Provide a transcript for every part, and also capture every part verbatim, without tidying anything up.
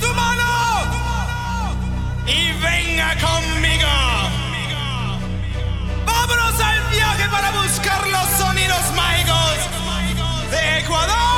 tu mano y venga conmigo. Vámonos al viaje para buscar los sonidos mágicos de Ecuador.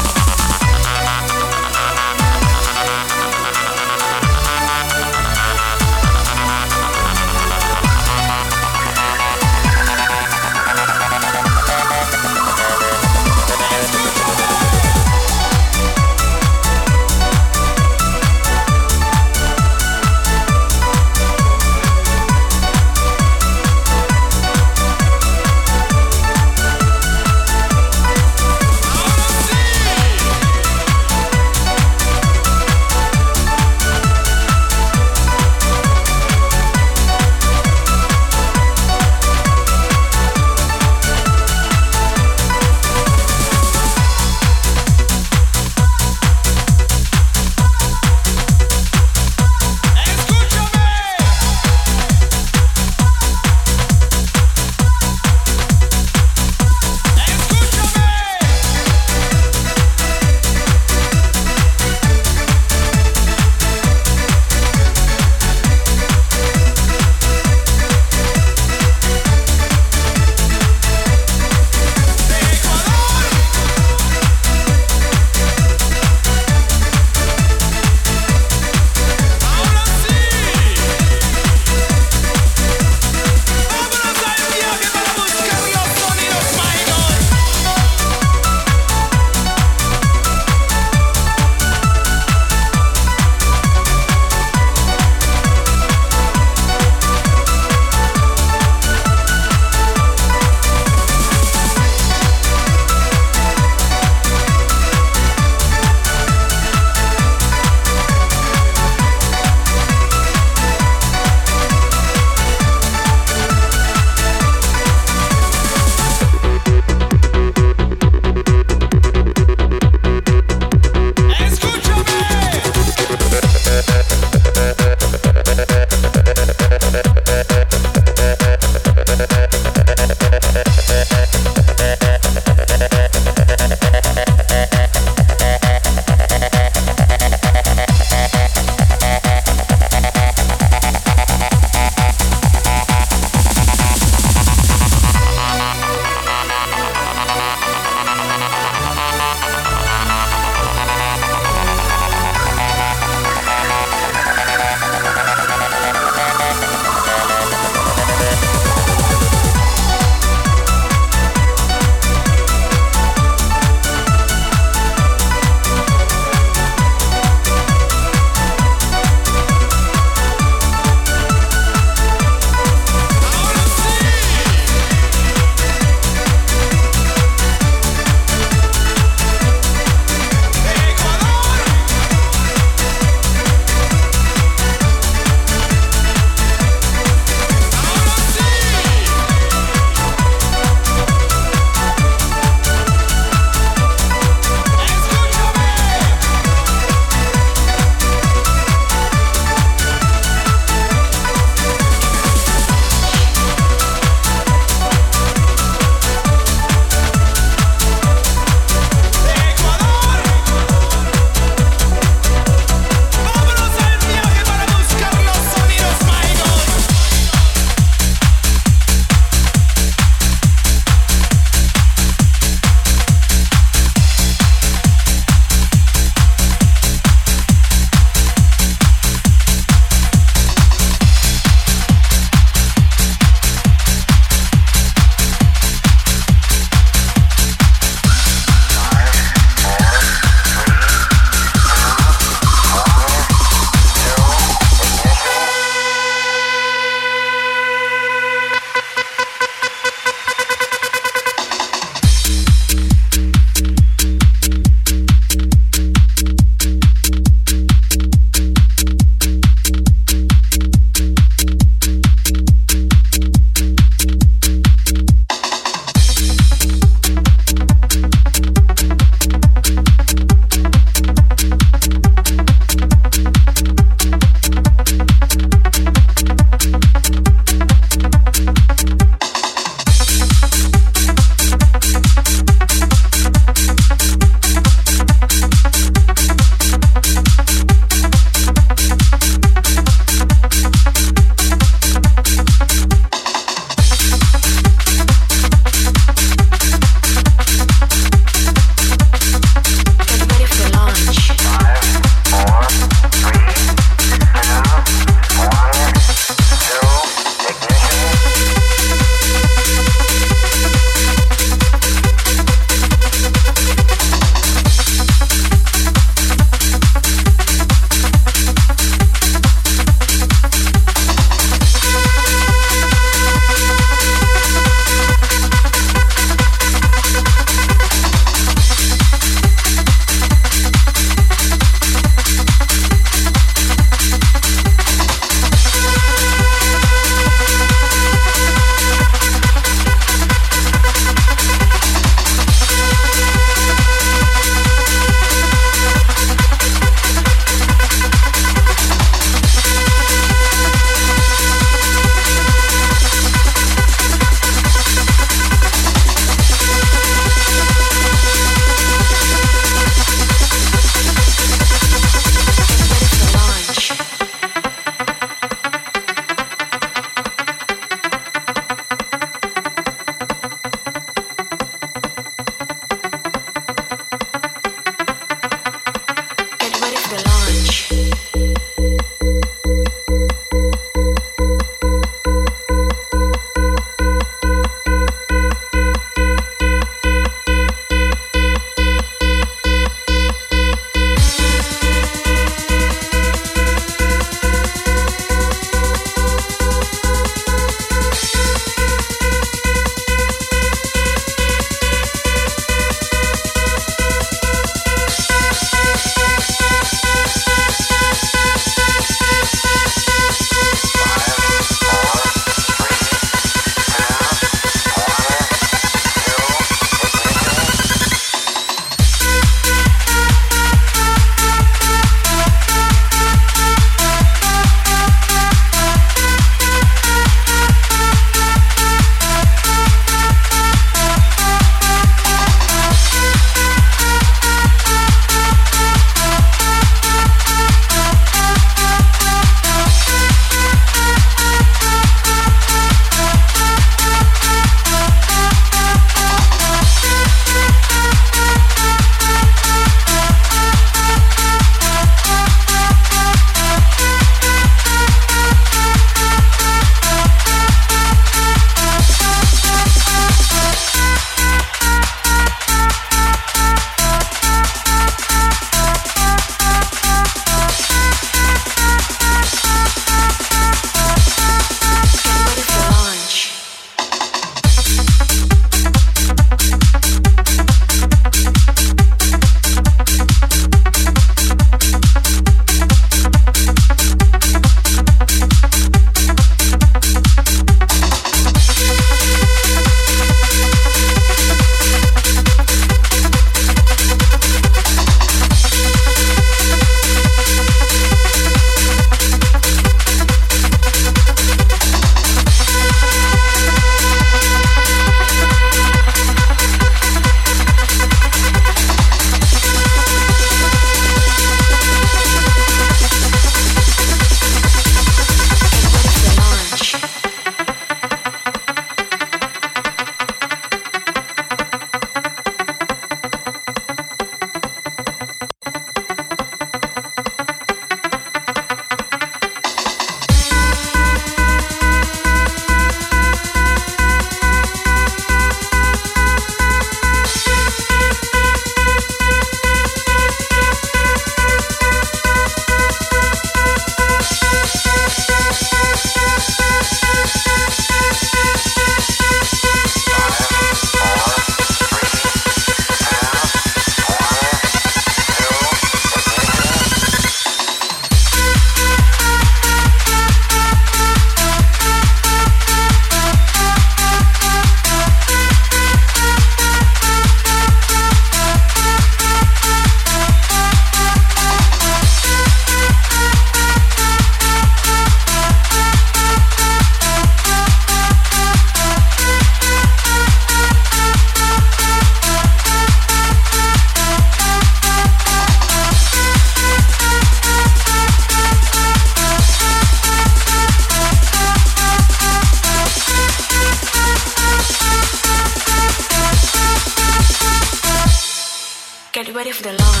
leave the lounge.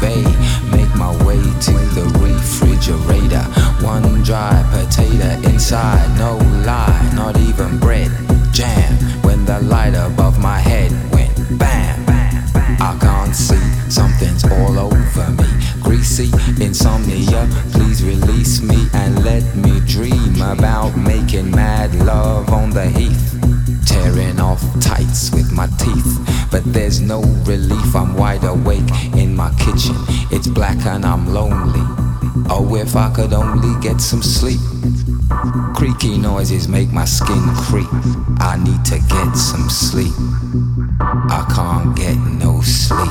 duvet. Make my way to the refrigerator. One dry potato inside, no lie, not even bread. Jam, when the light above my head went bam. I can't see, something's all over me. Greasy insomnia, please release me and let me dream about making mad love on the heath. Tearing off tights with my teeth, but there's no relief. I'm wide awake in my kitchen, it's black and I'm lonely. Oh, if I could only get some sleep. Creaky noises make my skin creep. I need to get some sleep. I can't get no sleep.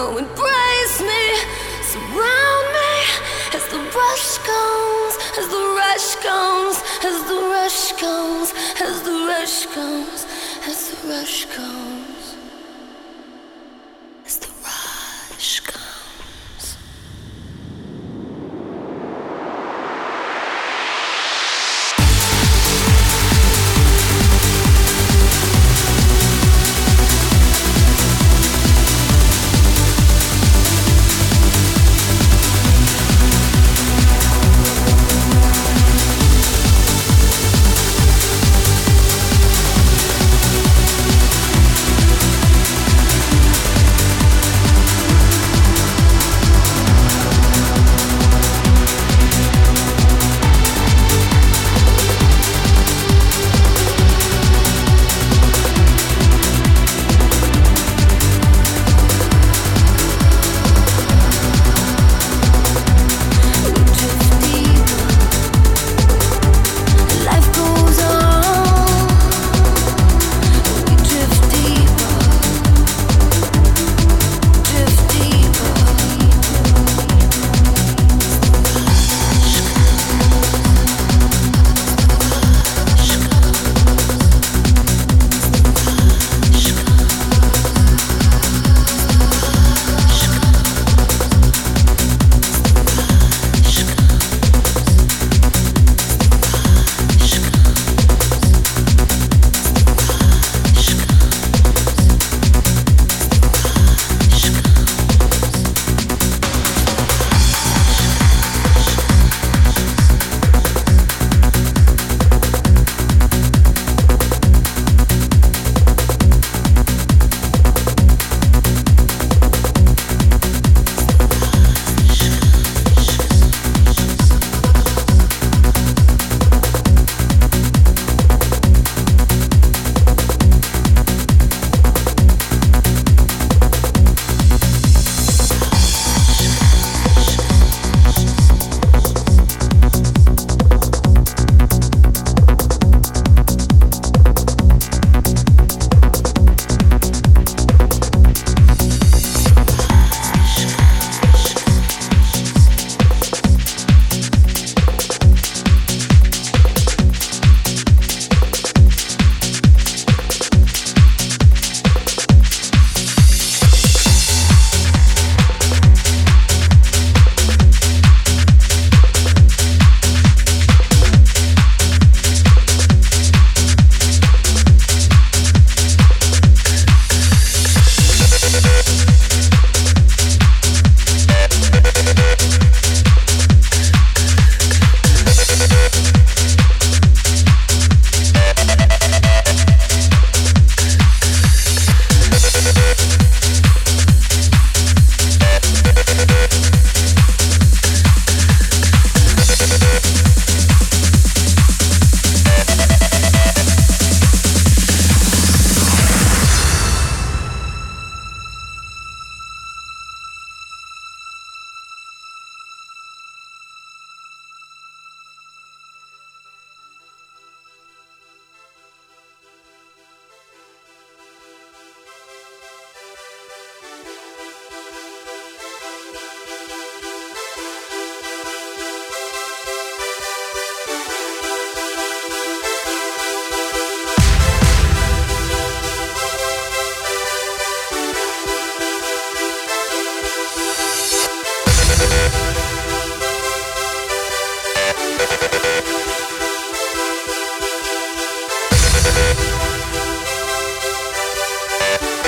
Oh, embrace me, surround me as the rush comes, as the rush comes, as the rush comes, as the rush comes, as the rush comes, as the rush comes.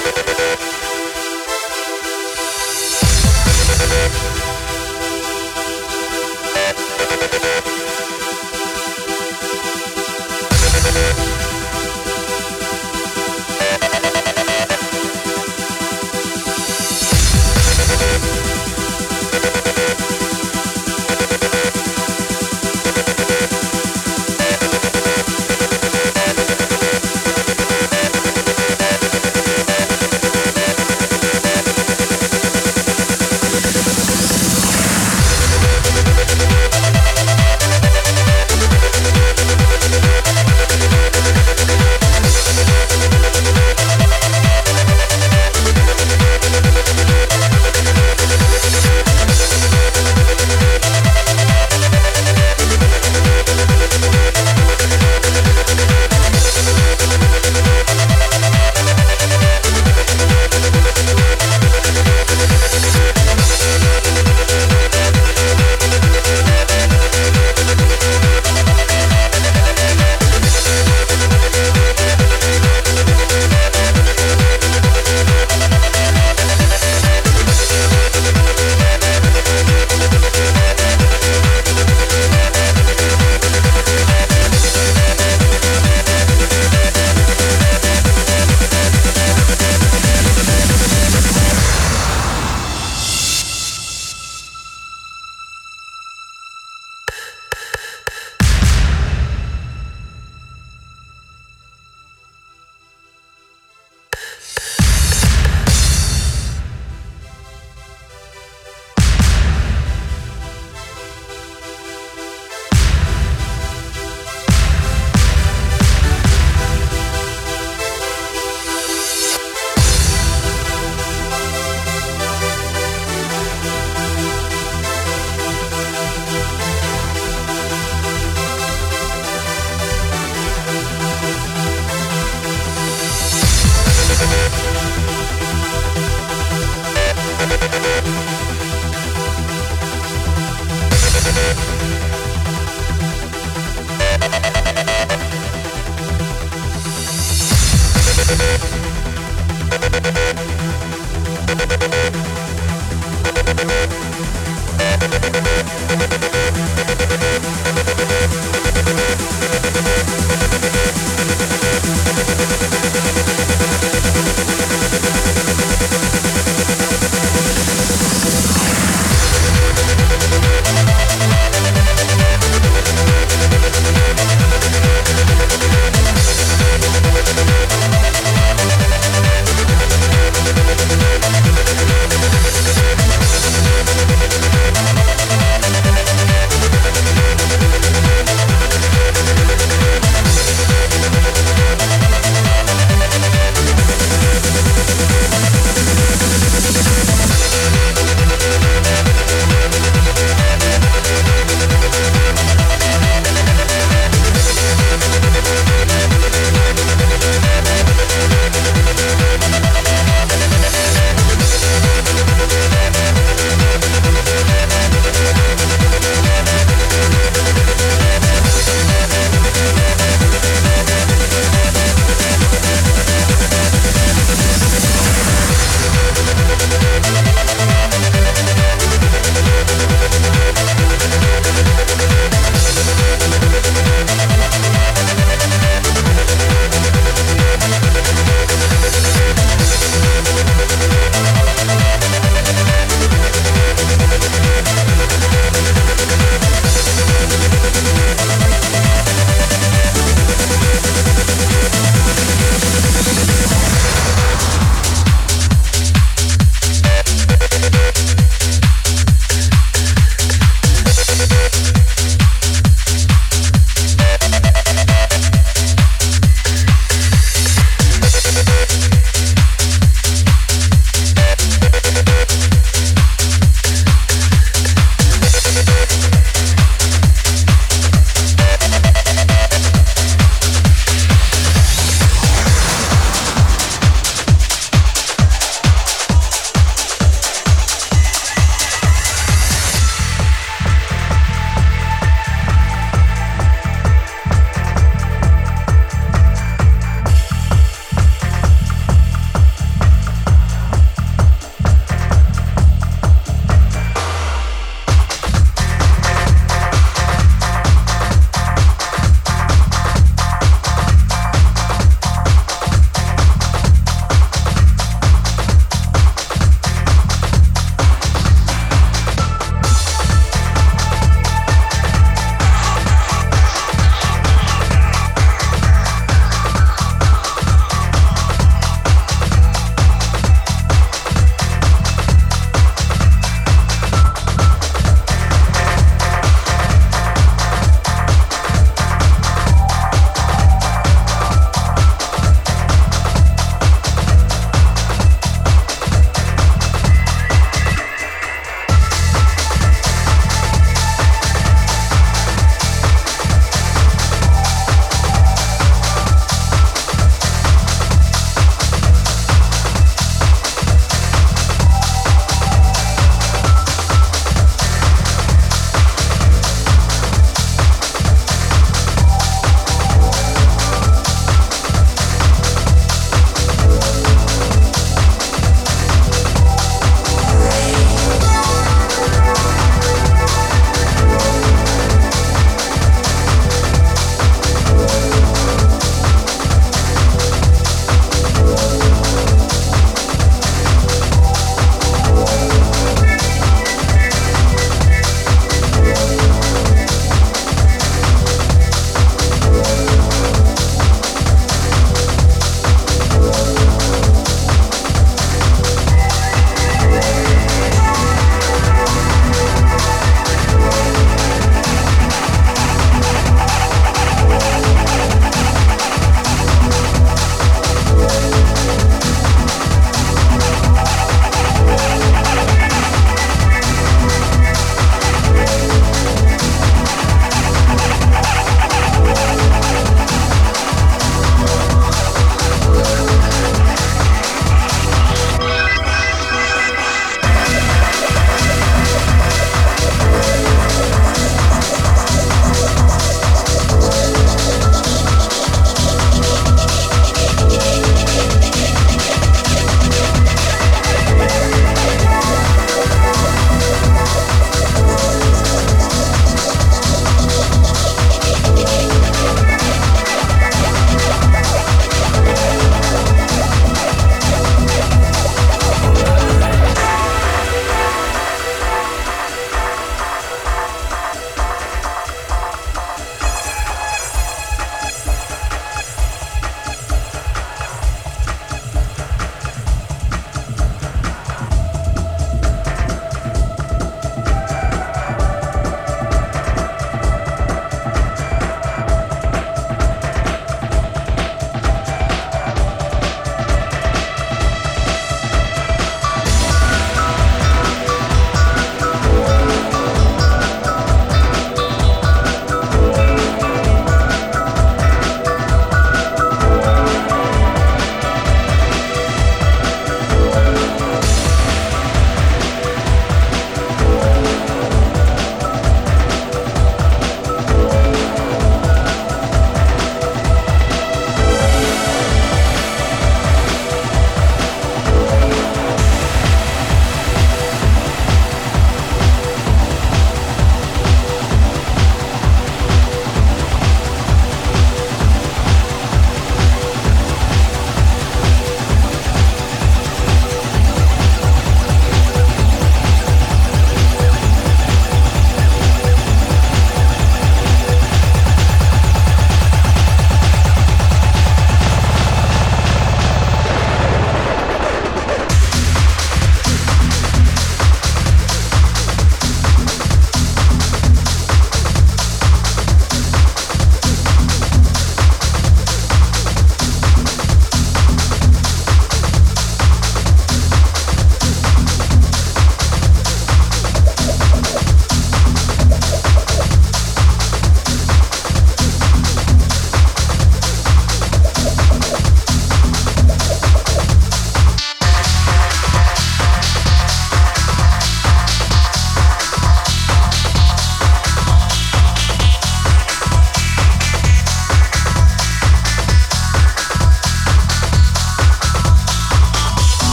We'll be right back.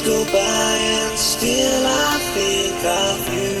days go by and still I think of you.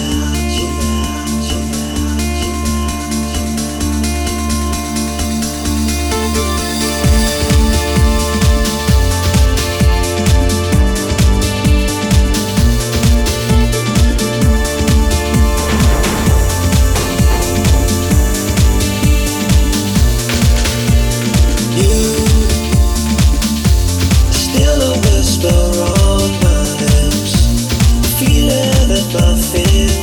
without you. Still a whisper on my lips, feeling that my fears